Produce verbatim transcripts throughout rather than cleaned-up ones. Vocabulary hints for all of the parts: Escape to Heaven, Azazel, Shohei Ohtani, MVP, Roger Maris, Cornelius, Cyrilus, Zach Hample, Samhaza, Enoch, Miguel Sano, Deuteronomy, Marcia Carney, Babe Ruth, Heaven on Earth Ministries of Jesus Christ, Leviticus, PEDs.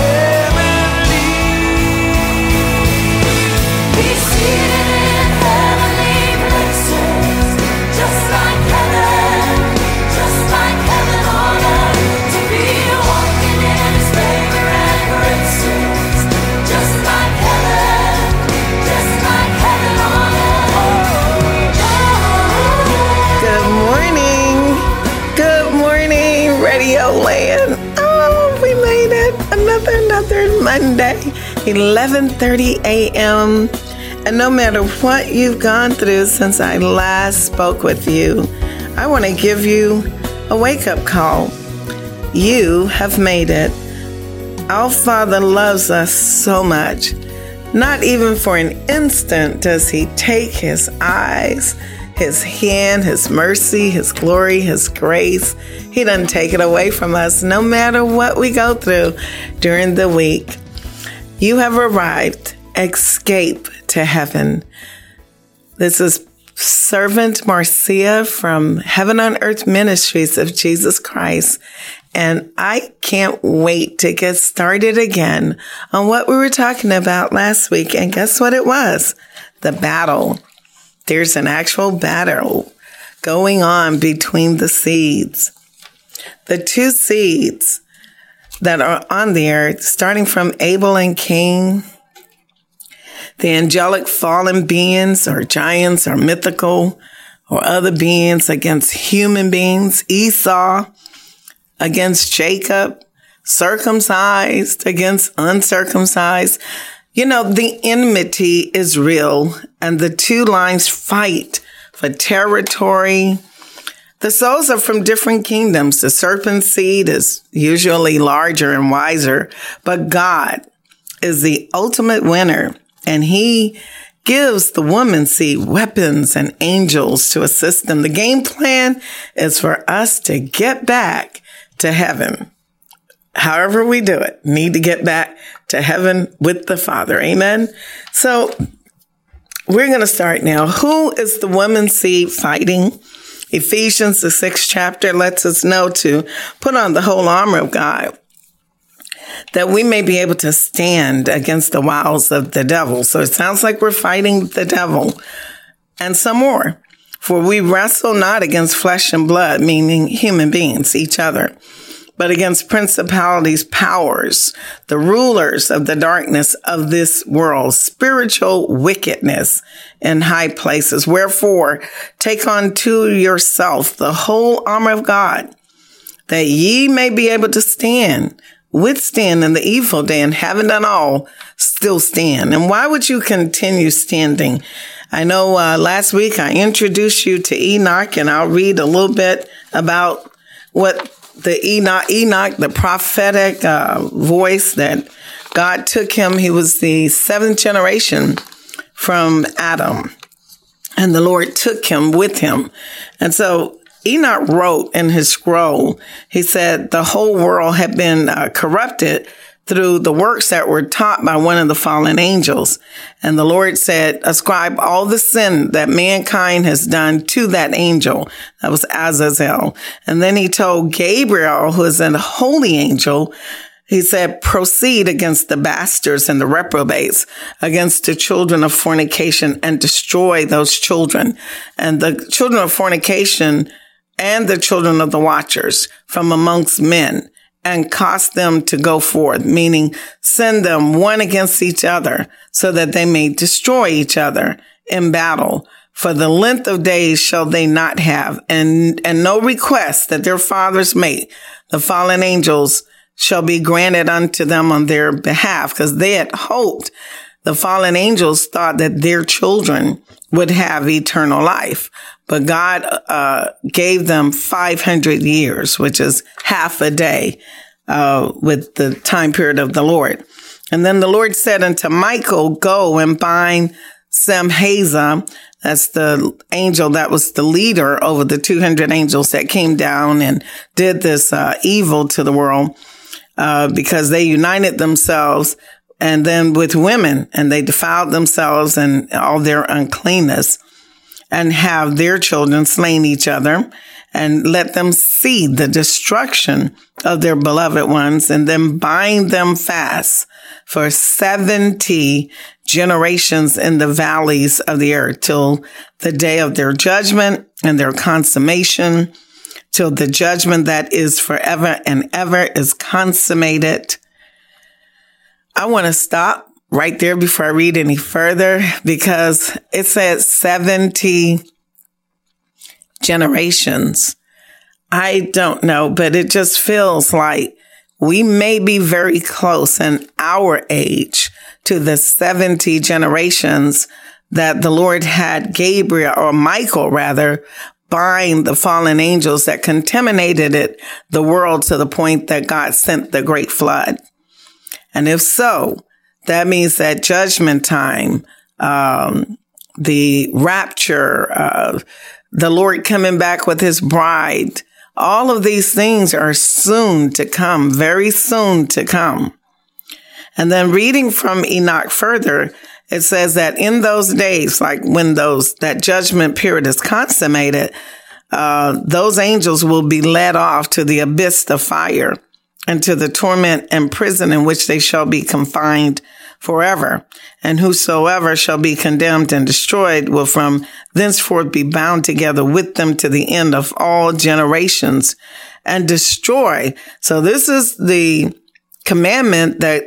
heavenly. Be seated in heavenly places, just like heaven, just like heaven on earth. To be walking in His favor and graces, just like heaven, just like heaven on earth. Oh. Good morning, good morning, Radio Land. Oh, we made it another another Monday, eleven thirty a.m. And no matter what you've gone through since I last spoke with you, I want to give you a wake-up call. You have made it. Our Father loves us so much. Not even for an instant does He take His eyes, His hand, His mercy, His glory, His grace. He doesn't take it away from us no matter what we go through during the week. You have arrived. Escape to Heaven. This is Servant Marcia from Heaven on Earth Ministries of Jesus Christ. And I can't wait to get started again on what we were talking about last week. And guess what it was? The battle. There's an actual battle going on between the seeds. The two seeds that are on the earth, starting from Abel and Cain. The angelic fallen beings or giants or mythical or other beings against human beings. Esau against Jacob, circumcised against uncircumcised. You know, the enmity is real, and the two lines fight for territory. The souls are from different kingdoms. The serpent seed is usually larger and wiser, but God is the ultimate winner. And He gives the woman seed weapons and angels to assist them. The game plan is for us to get back to heaven. However we do it, need to get back to heaven with the Father. Amen. So we're going to start now. Who is the woman seed fighting? Ephesians, the sixth chapter, lets us know to put on the whole armor of God, that we may be able to stand against the wiles of the devil. So it sounds like we're fighting the devil and some more. For we wrestle not against flesh and blood, meaning human beings, each other, but against principalities, powers, the rulers of the darkness of this world, spiritual wickedness in high places. Wherefore, take unto yourself the whole armor of God, that ye may be able to stand, withstand in the evil day, and having done all, still stand. And why would you continue standing? I know uh, last week I introduced you to Enoch, and I'll read a little bit about what the Enoch, Enoch, the prophetic uh, voice that God took him. He was the seventh generation from Adam, and the Lord took him with Him. And so Enoch wrote in his scroll, he said, the whole world had been uh, corrupted through the works that were taught by one of the fallen angels. And the Lord said, ascribe all the sin that mankind has done to that angel. That was Azazel. And then He told Gabriel, who is a holy angel, He said, proceed against the bastards and the reprobates, against the children of fornication, and destroy those children. And the children of fornication and the children of the watchers from amongst men, and cause them to go forth, meaning send them one against each other, so that they may destroy each other in battle. For the length of days shall they not have, and, and no request that their fathers make, the fallen angels, shall be granted unto them on their behalf, because they had hoped, the fallen angels thought that their children would have eternal life. But God uh gave them five hundred years, which is half a day uh with the time period of the Lord. And then the Lord said unto Michael, go and bind Samhaza, that's the angel that was the leader over the two hundred angels that came down and did this uh, evil to the world, uh, because they united themselves and then with women, and they defiled themselves and all their uncleanness, and have their children slain each other, and let them see the destruction of their beloved ones, and then bind them fast for seventy generations in the valleys of the earth, till the day of their judgment and their consummation, till the judgment that is forever and ever is consummated. I want to stop right there before I read any further, because it says seventy generations. I don't know, but it just feels like we may be very close in our age to the seventy generations that the Lord had Gabriel, or Michael rather, bind the fallen angels that contaminated it, the world, to the point that God sent the great flood. And if so, that means that judgment time, um, the rapture, uh, the Lord coming back with his bride, all of these things are soon to come, very soon to come. And then reading from Enoch further, it says that in those days, like when those, that judgment period is consummated, uh, those angels will be led off to the abyss of fire, and to the torment and prison in which they shall be confined forever. And whosoever shall be condemned and destroyed will from thenceforth be bound together with them to the end of all generations and destroy. So this is the commandment that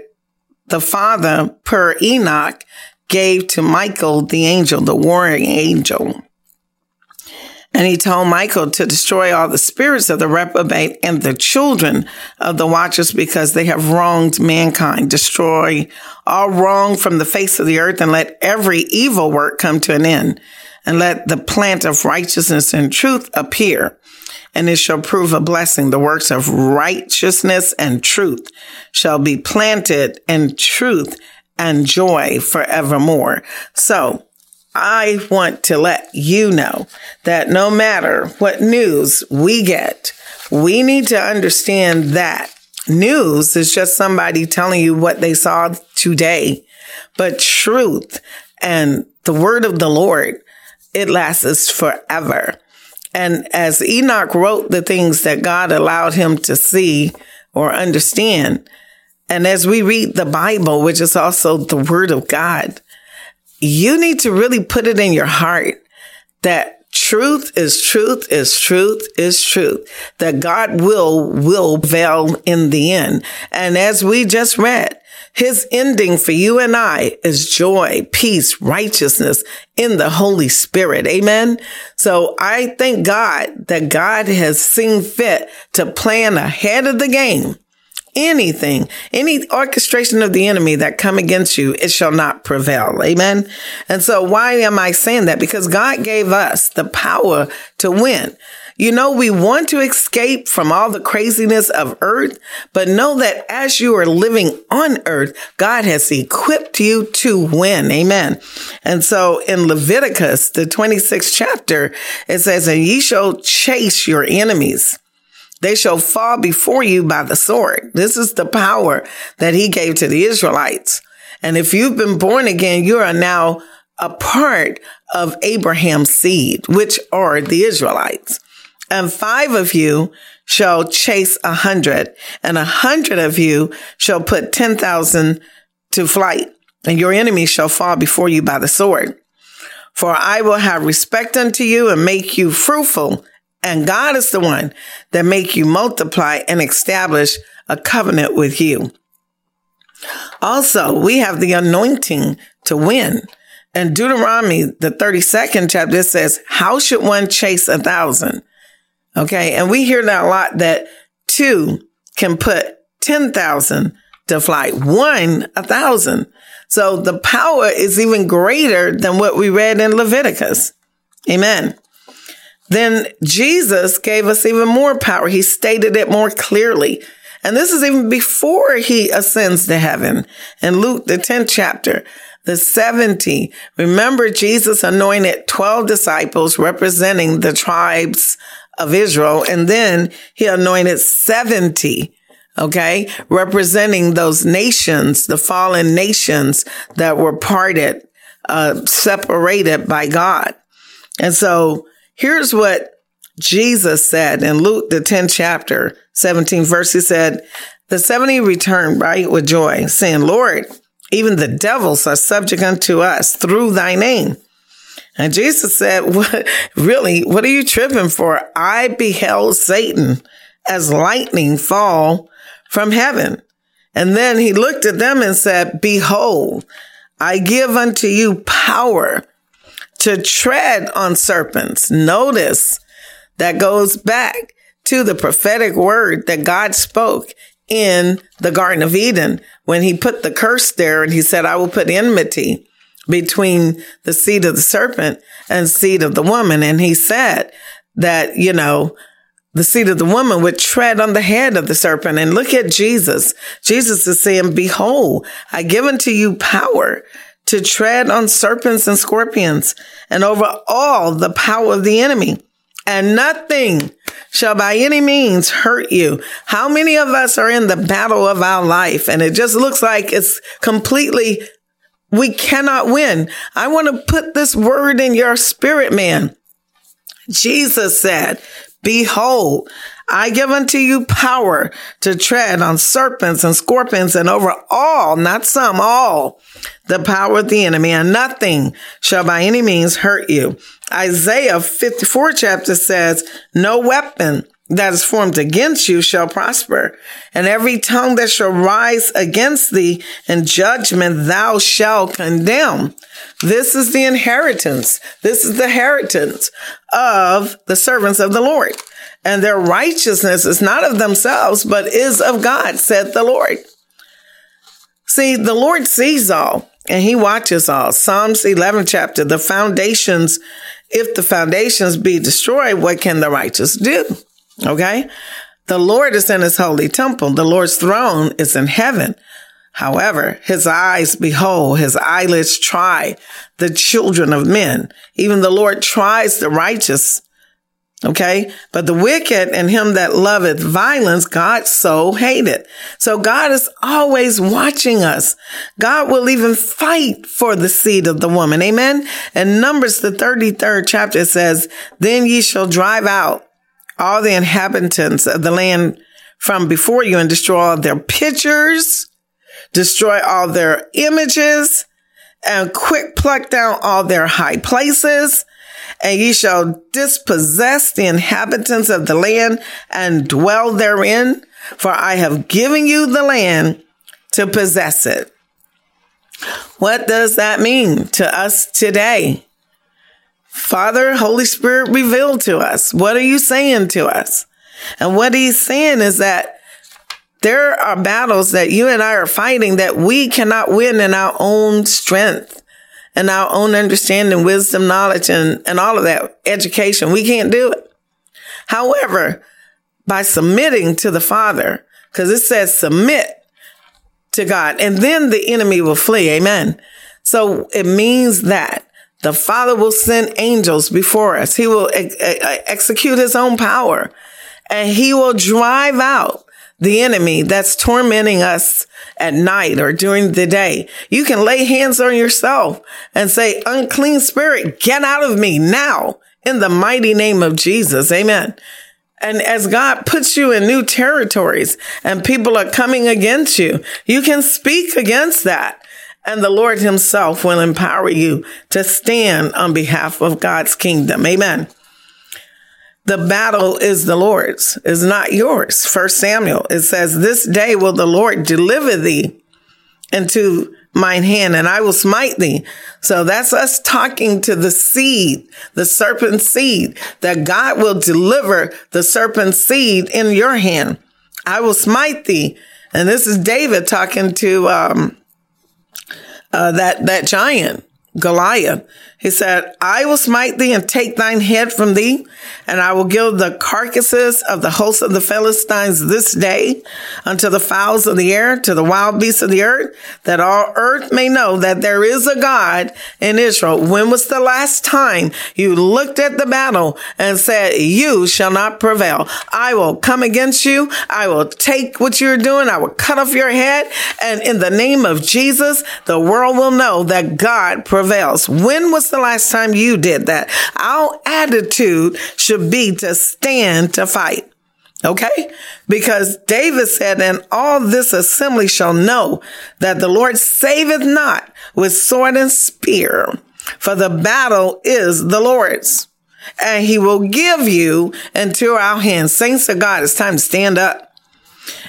the Father, per Enoch, gave to Michael, the angel, the warring angel. And he told Michael to destroy all the spirits of the reprobate and the children of the watchers, because they have wronged mankind. Destroy all wrong from the face of the earth, and let every evil work come to an end, and let the plant of righteousness and truth appear. And it shall prove a blessing. The works of righteousness and truth shall be planted, in truth and joy forevermore. So I want to let you know that no matter what news we get, we need to understand that news is just somebody telling you what they saw today. But truth and the word of the Lord, it lasts forever. And as Enoch wrote the things that God allowed him to see or understand, and as we read the Bible, which is also the word of God, you need to really put it in your heart that truth is truth is truth is truth, that God will, will prevail in the end. And as we just read, his ending for you and I is joy, peace, righteousness in the Holy Spirit. Amen. So I thank God that God has seen fit to plan ahead of the game. Anything, any orchestration of the enemy that come against you, it shall not prevail. Amen. And so why am I saying that? Because God gave us the power to win. You know, we want to escape from all the craziness of earth, but know that as you are living on earth, God has equipped you to win. Amen. And so in Leviticus, the twenty-sixth chapter, it says, and ye shall chase your enemies. They shall fall before you by the sword. This is the power that he gave to the Israelites. And if you've been born again, you are now a part of Abraham's seed, which are the Israelites. And five of you shall chase a hundred, and a hundred of you shall put ten thousand to flight, and your enemy shall fall before you by the sword. For I will have respect unto you and make you fruitful. And God is the one that make you multiply and establish a covenant with you. Also, we have the anointing to win. In Deuteronomy, the thirty-second chapter, it says, how should one chase a thousand? Okay. And we hear that a lot, that two can put ten thousand to flight, one, a thousand. So the power is even greater than what we read in Leviticus. Amen. Then Jesus gave us even more power. He stated it more clearly. And this is even before he ascends to heaven. In Luke, the tenth chapter, the seventy. Remember, Jesus anointed twelve disciples representing the tribes of Israel, and then he anointed seventy, okay, representing those nations, the fallen nations that were parted, uh, separated by God. And so here's what Jesus said in Luke, the tenth chapter, seventeenth verse. He said, the seventy returned, right, with joy, saying, Lord, even the devils are subject unto us through thy name. And Jesus said, what, really, what are you tripping for? I beheld Satan as lightning fall from heaven. And then he looked at them and said, behold, I give unto you power to tread on serpents. Notice that goes back to the prophetic word that God spoke in the Garden of Eden when he put the curse there, and he said, I will put enmity between the seed of the serpent and seed of the woman. And he said that, you know, the seed of the woman would tread on the head of the serpent. And look at Jesus. Jesus is saying, behold, I give unto you power to tread on serpents and scorpions and over all the power of the enemy, and nothing shall by any means hurt you. How many of us are in the battle of our life? And it just looks like it's completely, we cannot win. I want to put this word in your spirit, man. Jesus said, behold, I give unto you power to tread on serpents and scorpions and over all, not some, all, the power of the enemy, and nothing shall by any means hurt you. Isaiah fifty-four chapter says, no weapon that is formed against you shall prosper, and every tongue that shall rise against thee in judgment thou shalt condemn. This is the inheritance. This is the heritage of the servants of the Lord. And their righteousness is not of themselves, but is of God, said the Lord. See, the Lord sees all, and he watches all. Psalms eleven chapter, the foundations, if the foundations be destroyed, what can the righteous do? Okay. The Lord is in his holy temple. The Lord's throne is in heaven. However, his eyes behold, his eyelids try the children of men. Even the Lord tries the righteous. Okay. But the wicked and him that loveth violence, God so hated. So God is always watching us. God will even fight for the seed of the woman. Amen. And Numbers, the thirty-third chapter says, then ye shall drive out all the inhabitants of the land from before you, and destroy all their pictures, destroy all their images, and quick pluck down all their high places. And ye shall dispossess the inhabitants of the land and dwell therein, for I have given you the land to possess it. What does that mean to us today? Father, Holy Spirit, reveal to us. What are you saying to us? And what he's saying is that there are battles that you and I are fighting that we cannot win in our own strength and our own understanding, wisdom, knowledge, and, and all of that, education. We can't do it. However, by submitting to the Father, because it says submit to God, and then the enemy will flee. Amen. So it means that the Father will send angels before us. He will ex- ex- execute his own power, and he will drive out the enemy that's tormenting us at night or during the day. You can lay hands on yourself and say, unclean spirit, get out of me now in the mighty name of Jesus. Amen. And as God puts you in new territories and people are coming against you, you can speak against that. And the Lord himself will empower you to stand on behalf of God's kingdom. Amen. The battle is the Lord's, is not yours. First Samuel, it says, this day will the Lord deliver thee into mine hand, and I will smite thee. So that's us talking to the seed, the serpent seed, that God will deliver the serpent seed in your hand. I will smite thee. And this is David talking to, um, Uh, that, that giant Goliath. He said, I will smite thee and take thine head from thee, and I will give the carcasses of the hosts of the Philistines this day unto the fowls of the air, to the wild beasts of the earth, that all earth may know that there is a God in Israel. When was the last time you looked at the battle and said, you shall not prevail? I will come against you. I will take what you're doing. I will cut off your head. And in the name of Jesus, the world will know that God prevails. When was the last time you did that? Our attitude should be to stand to fight. Okay? Because David said, and all this assembly shall know that the Lord saveth not with sword and spear, for the battle is the Lord's, and he will give you into our hands. Saints of God, it's time to stand up.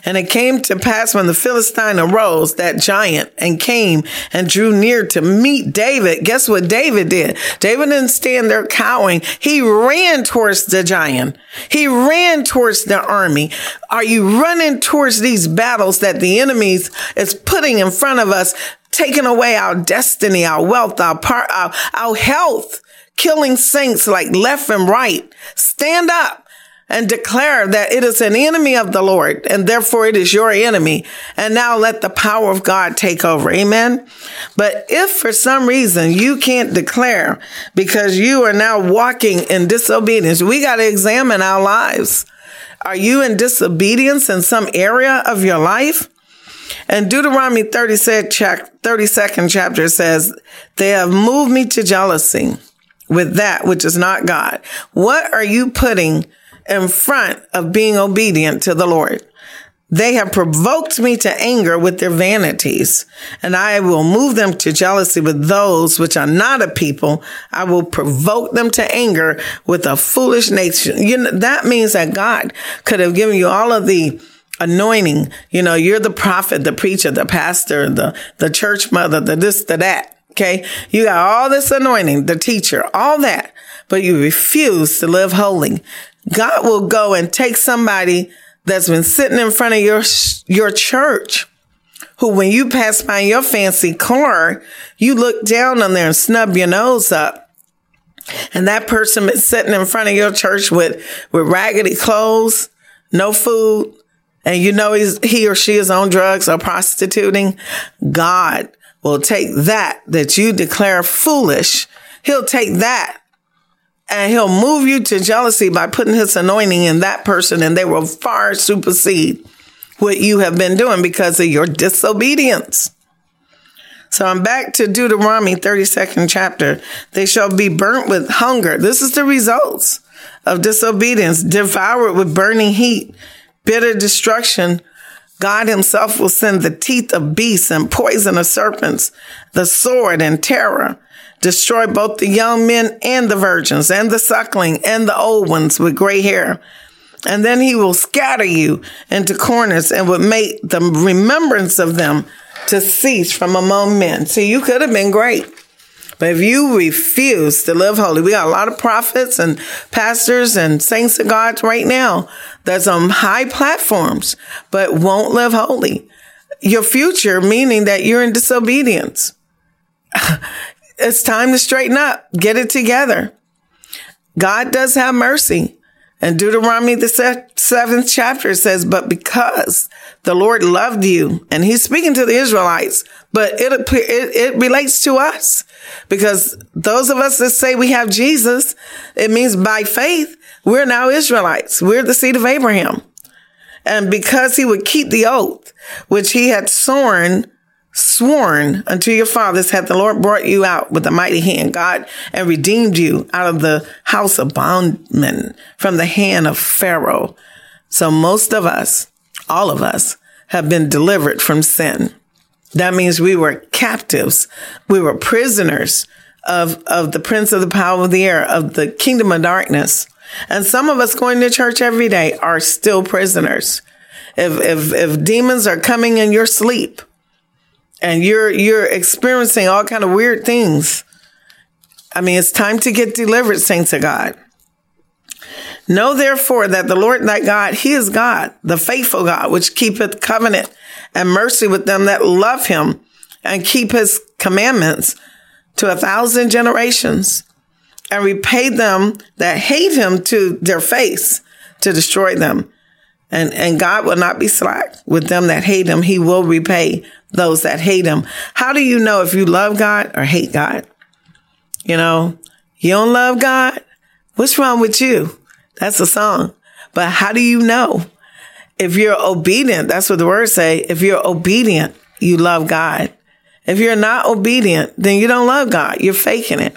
And it came to pass when the Philistine arose, that giant, and came and drew near to meet David. Guess what David did? David didn't stand there cowering. He ran towards the giant. He ran towards the army. Are you running towards these battles that the enemy is putting in front of us, taking away our destiny, our wealth, our par- our, our health, killing saints like left and right? Stand up and declare that it is an enemy of the Lord, and therefore it is your enemy. And now let the power of God take over. Amen. But if for some reason you can't declare because you are now walking in disobedience, we got to examine our lives. Are you in disobedience in some area of your life? And Deuteronomy thirty-second chapter says, they have moved me to jealousy with that which is not God. What are you putting in front of being obedient to the Lord? They have provoked me to anger with their vanities, and I will move them to jealousy with those which are not a people. I will provoke them to anger with a foolish nation. You know, that means that God could have given you all of the anointing. You know, you're the prophet, the preacher, the pastor, the, the church mother, the this, the that. Okay. You got all this anointing, the teacher, all that, but you refuse to live holy. God will go and take somebody that's been sitting in front of your your church, who when you pass by your fancy car, you look down on there and snub your nose up. And that person is sitting in front of your church with, with raggedy clothes, no food, and you know he's, he or she is on drugs or prostituting. God will take that that you declare foolish. He'll take that. And he'll move you to jealousy by putting his anointing in that person, and they will far supersede what you have been doing because of your disobedience. So I'm back to Deuteronomy thirty-second chapter. They shall be burnt with hunger. This is the results of disobedience, devoured with burning heat, bitter destruction. God himself will send the teeth of beasts and poison of serpents, the sword and terror. Destroy both the young men and the virgins and the suckling and the old ones with gray hair. And then he will scatter you into corners and would make the remembrance of them to cease from among men. See, you could have been great, but if you refuse to live holy, we got a lot of prophets and pastors and saints of God right now that's on high platforms, but won't live holy. Your future, meaning that you're in disobedience. It's time to straighten up. Get it together. God does have mercy. And Deuteronomy, the seventh chapter says, but because the Lord loved you, and he's speaking to the Israelites, but it, it, it relates to us, because those of us that say we have Jesus, it means by faith, we're now Israelites. We're the seed of Abraham. And because he would keep the oath, which he had sworn Sworn unto your fathers, hath the Lord brought you out with a mighty hand, God, and redeemed you out of the house of bondmen, from the hand of Pharaoh. So most of us, all of us, have been delivered from sin. That means we were captives. We were prisoners of, of the prince of the power of the air, of the kingdom of darkness. And some of us going to church every day are still prisoners. If, if, if demons are coming in your sleep, and you're you're experiencing all kind of weird things, I mean, it's time to get delivered, saints of God. Know therefore that the Lord thy God, he is God, the faithful God, which keepeth covenant and mercy with them that love him and keep his commandments to a thousand generations, and repay them that hate him to their face, to destroy them. And and God will not be slack with them that hate him. He will repay those that hate him. How do you know if you love God or hate God? You know, you don't love God? What's wrong with you? That's a song. But how do you know? If you're obedient, that's what the words say. If you're obedient, you love God. If you're not obedient, then you don't love God. You're faking it.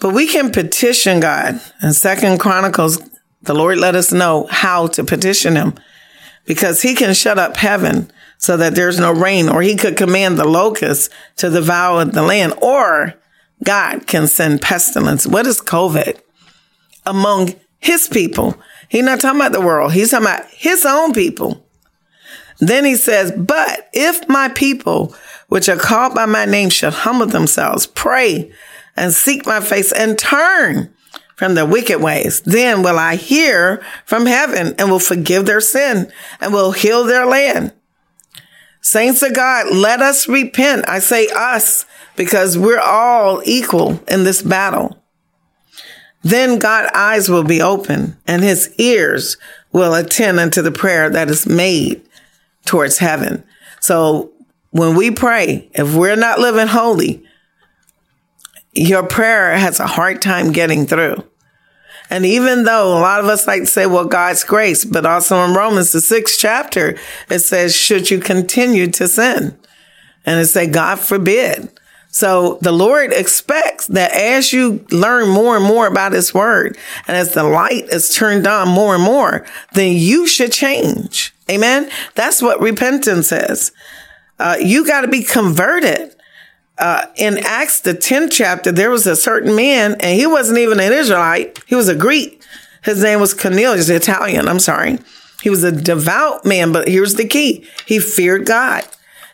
But we can petition God. In Second Chronicles, the Lord let us know how to petition him, because he can shut up heaven so that there's no rain, or he could command the locusts to devour the land, or God can send pestilence. What is COVID? Among his people. He's not talking about the world. He's talking about his own people. Then he says, but if my people, which are called by my name, shall humble themselves, pray and seek my face and turn from their wicked ways, then will I hear from heaven and will forgive their sin and will heal their land. Saints of God, let us repent. I say us because we're all equal in this battle. Then God's eyes will be open and his ears will attend unto the prayer that is made towards heaven. So when we pray, if we're not living holy, your prayer has a hard time getting through. And even though a lot of us like to say, well, God's grace, but also in Romans, the sixth chapter, it says, should you continue to sin? And it says, God forbid. So the Lord expects that as you learn more and more about his word, and as the light is turned on more and more, then you should change. Amen. That's what repentance is. Uh, you got to be converted. Uh, in Acts, the tenth chapter, there was a certain man, and he wasn't even an Israelite. He was a Greek. His name was Cornelius, Italian. I'm sorry. He was a devout man, but here's the key. He feared God.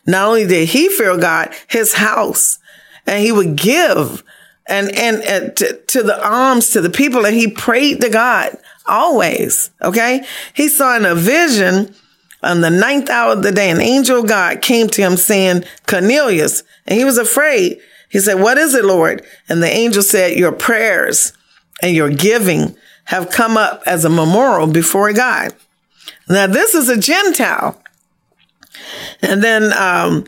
Not only did he fear God, his house, and he would give and, and, and to, to the alms, to the people. And he prayed to God always. Okay. He saw in a vision on the ninth hour of the day, an angel of God came to him saying, Cornelius. And he was afraid. He said, what is it, Lord? And the angel said, your prayers and your giving have come up as a memorial before God. Now, this is a Gentile. And then, um,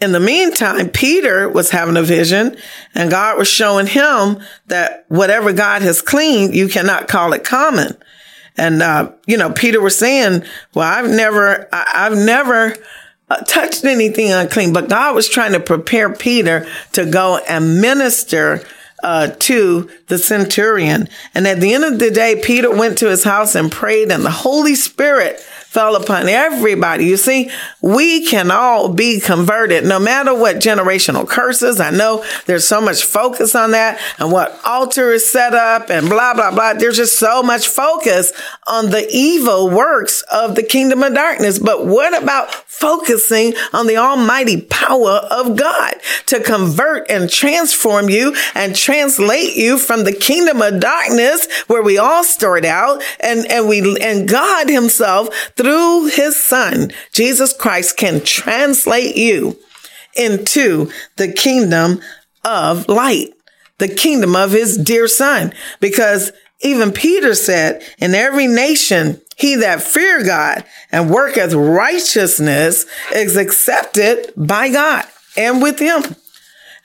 in the meantime, Peter was having a vision, and God was showing him that whatever God has cleaned, you cannot call it common. And, uh, you know, Peter was saying, well, I've never, I, I've never touched anything unclean, but God was trying to prepare Peter to go and minister, uh, to the centurion. And at the end of the day, Peter went to his house and prayed, and the Holy Spirit fell upon everybody. You see, we can all be converted no matter what generational curses. I know there's so much focus on that and what altar is set up and blah, blah, blah. There's just so much focus on the evil works of the kingdom of darkness. But what about focusing on the almighty power of God to convert and transform you and translate you from the kingdom of darkness, where we all start out, and, and we, and God himself, through his son, Jesus Christ, can translate you into the kingdom of light, the kingdom of his dear son. Because even Peter said, in every nation, he that fear God and worketh righteousness is accepted by God and with him.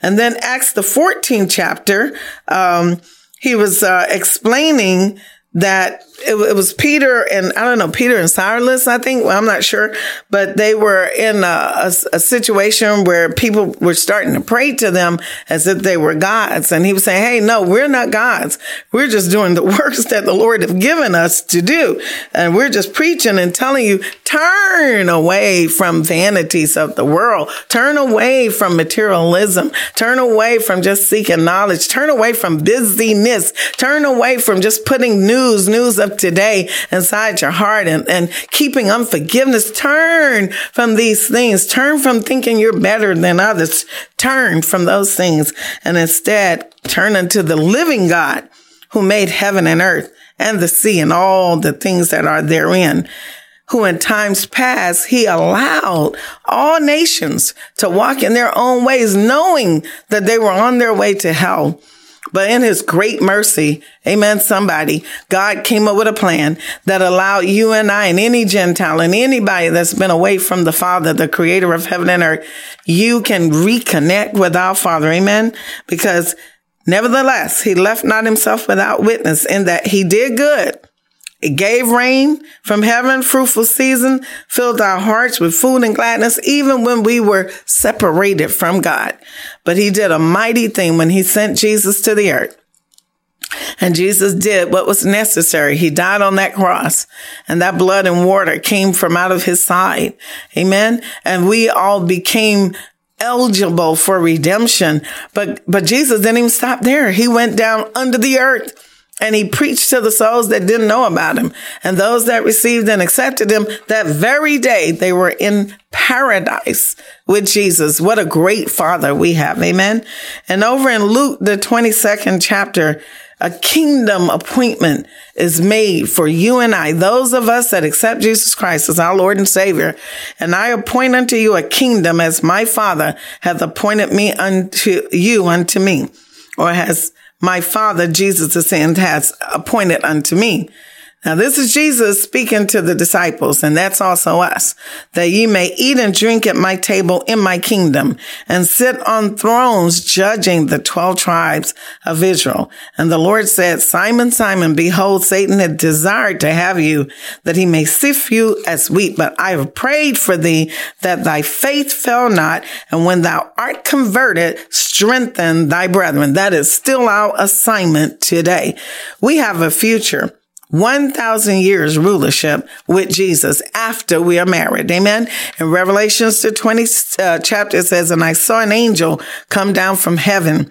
And then Acts, the fourteenth chapter, um, he was uh, explaining that it, it was Peter and, I don't know, Peter and Cyrilus, I think. Well, I'm not sure, but they were in a, a, a situation where people were starting to pray to them as if they were gods. And he was saying, hey, no, we're not gods. We're just doing the works that the Lord have given us to do. And we're just preaching and telling you, turn away from vanities of the world. Turn away from materialism. Turn away from just seeking knowledge. Turn away from busyness. Turn away from just putting new News, news of today inside your heart, and, and keeping unforgiveness. Turn from these things. Turn from thinking you're better than others. Turn from those things, and instead turn unto the living God, who made heaven and earth and the sea and all the things that are therein, who in times past he allowed all nations to walk in their own ways, knowing that they were on their way to hell. But in his great mercy, amen, somebody, God came up with a plan that allowed you and I and any Gentile and anybody that's been away from the Father, the creator of heaven and earth, you can reconnect with our Father, amen, because nevertheless, he left not himself without witness in that he did good. It gave rain from heaven, fruitful season, filled our hearts with food and gladness, even when we were separated from God. But he did a mighty thing when he sent Jesus to the earth. And Jesus did what was necessary. He died on that cross, and that blood and water came from out of his side. Amen. And we all became eligible for redemption. But, but Jesus didn't even stop there. He went down under the earth. And he preached to the souls that didn't know about him. And those that received and accepted him, that very day they were in paradise with Jesus. What a great Father we have. Amen. And over in Luke, the twenty-second chapter, a kingdom appointment is made for you and I, those of us that accept Jesus Christ as our Lord and Savior. And I appoint unto you a kingdom as my Father hath appointed me unto you unto me, or has my Father, Jesus the Son, has appointed unto me. Now, this is Jesus speaking to the disciples, and that's also us, that ye may eat and drink at my table in my kingdom and sit on thrones judging the twelve tribes of Israel. And the Lord said, Simon, Simon, behold, Satan had desired to have you that he may sift you as wheat, but I have prayed for thee that thy faith fail not. And when thou art converted, strengthen thy brethren. That is still our assignment today. We have a future. one thousand years rulership with Jesus after we are married. Amen. In Revelations the twentieth uh, chapter, it says, and I saw an angel come down from heaven,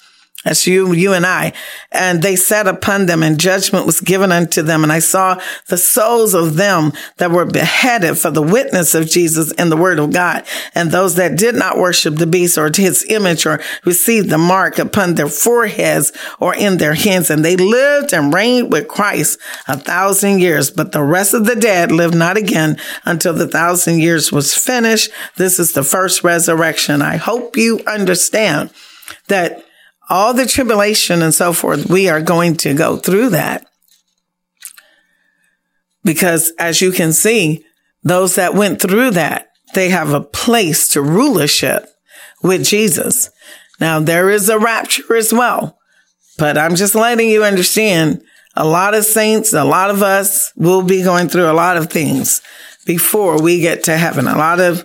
That's you, you and I. And they sat upon them, and judgment was given unto them. And I saw the souls of them that were beheaded for the witness of Jesus and the word of God, and those that did not worship the beast or his image or received the mark upon their foreheads or in their hands. And they lived and reigned with Christ a thousand years. But the rest of the dead lived not again until the thousand years was finished. This is the first resurrection. I hope you understand that all the tribulation and so forth, we are going to go through that. Because as you can see, those that went through that, they have a place to rulership with Jesus. Now, there is a rapture as well. But I'm just letting you understand, a lot of saints, a lot of us will be going through a lot of things before we get to heaven. A lot of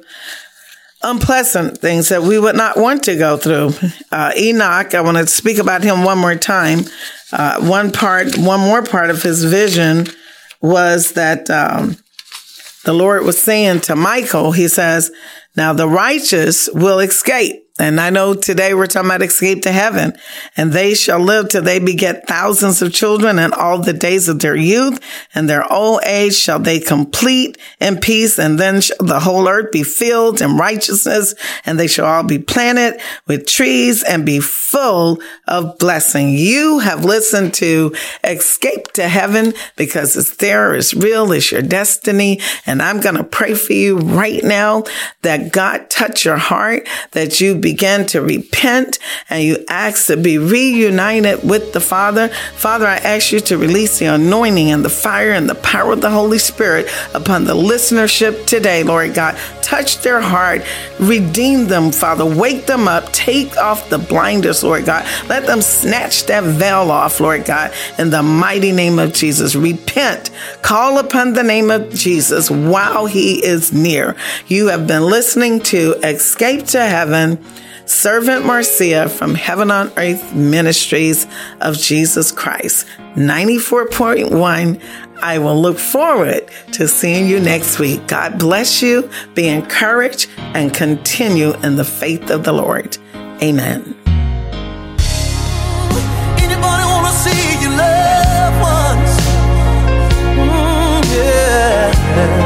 unpleasant things that we would not want to go through. Uh, Enoch, I want to speak about him one more time. Uh, one part, one more part of his vision was that um, the Lord was saying to Michael, he says, now the righteous will escape. And I know today we're talking about escape to heaven, and they shall live till they beget thousands of children, and all the days of their youth and their old age shall they complete in peace. And then shall the whole earth be filled in righteousness, and they shall all be planted with trees and be full of blessing. You have listened to Escape to Heaven, because it's there, it's real, it's your destiny. And I'm going to pray for you right now that God touch your heart, that you be Begin to repent, and you ask to be reunited with the Father. Father, I ask you to release the anointing and the fire and the power of the Holy Spirit upon the listenership today, Lord God. Touch their heart, redeem them, Father. Wake them up, take off the blinders, Lord God. Let them snatch that veil off, Lord God, in the mighty name of Jesus. Repent, call upon the name of Jesus while he is near. You have been listening to Escape to Heaven, Servant Marcia from Heaven on Earth Ministries of Jesus Christ, ninety-four point one I will look forward to seeing you next week. God bless you. Be encouraged and continue in the faith of the Lord. Amen. Anybody want to see your loved ones? Mm, yeah.